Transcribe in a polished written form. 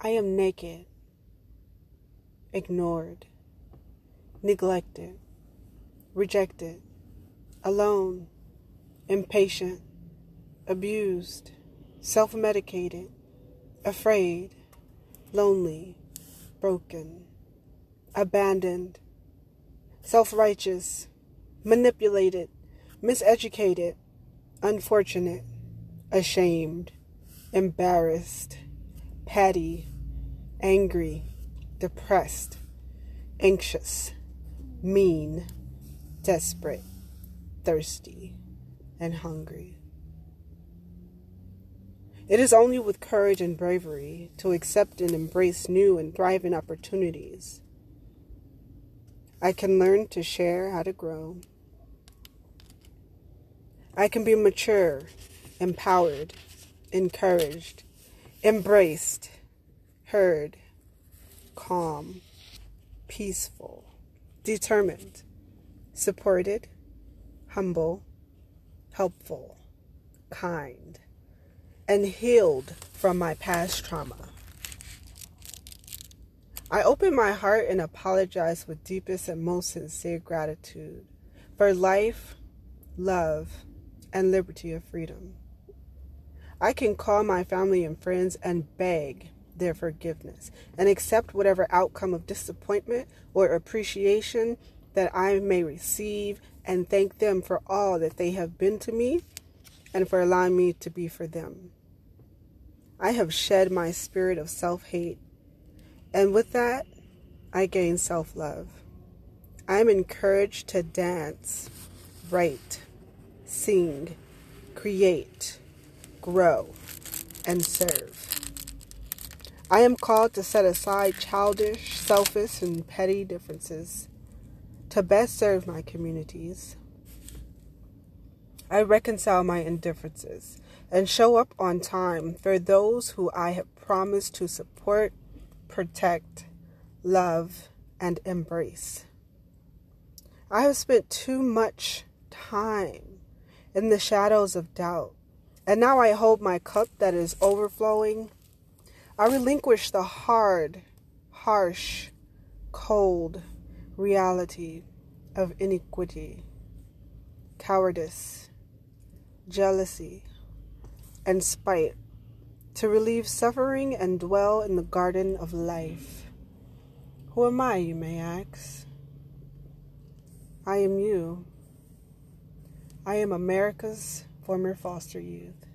I am naked, ignored, neglected, rejected, alone, impatient, abused, self-medicated, afraid, lonely, broken, abandoned, self-righteous, manipulated, miseducated, unfortunate, ashamed, embarrassed, petty, angry, depressed, anxious, mean, desperate, thirsty, and hungry. It is only with courage and bravery to accept and embrace new and thriving opportunities I can learn to share how to grow. I can be mature, empowered, encouraged, embraced, heard, calm, peaceful, determined, supported, humble, helpful, kind, and healed from my past trauma. I open my heart and apologize with deepest and most sincere gratitude for life, love, and liberty of freedom. I can call my family and friends and beg their forgiveness and accept whatever outcome of disappointment or appreciation that I may receive, and thank them for all that they have been to me and for allowing me to be for them. I have shed my spirit of self-hate, and with that, I gain self-love. I am encouraged to dance, write, sing, create, grow, and serve. I am called to set aside childish, selfish, and petty differences to best serve my communities. I reconcile my indifferences and show up on time for those who I have promised to support, protect, love, and embrace. I have spent too much time in the shadows of doubt, and now I hold my cup that is overflowing. I relinquish the hard, harsh, cold reality of iniquity, cowardice, jealousy, and spite to relieve suffering and dwell in the garden of life. Who am I, you may ask? I am you. I am America's former foster youth.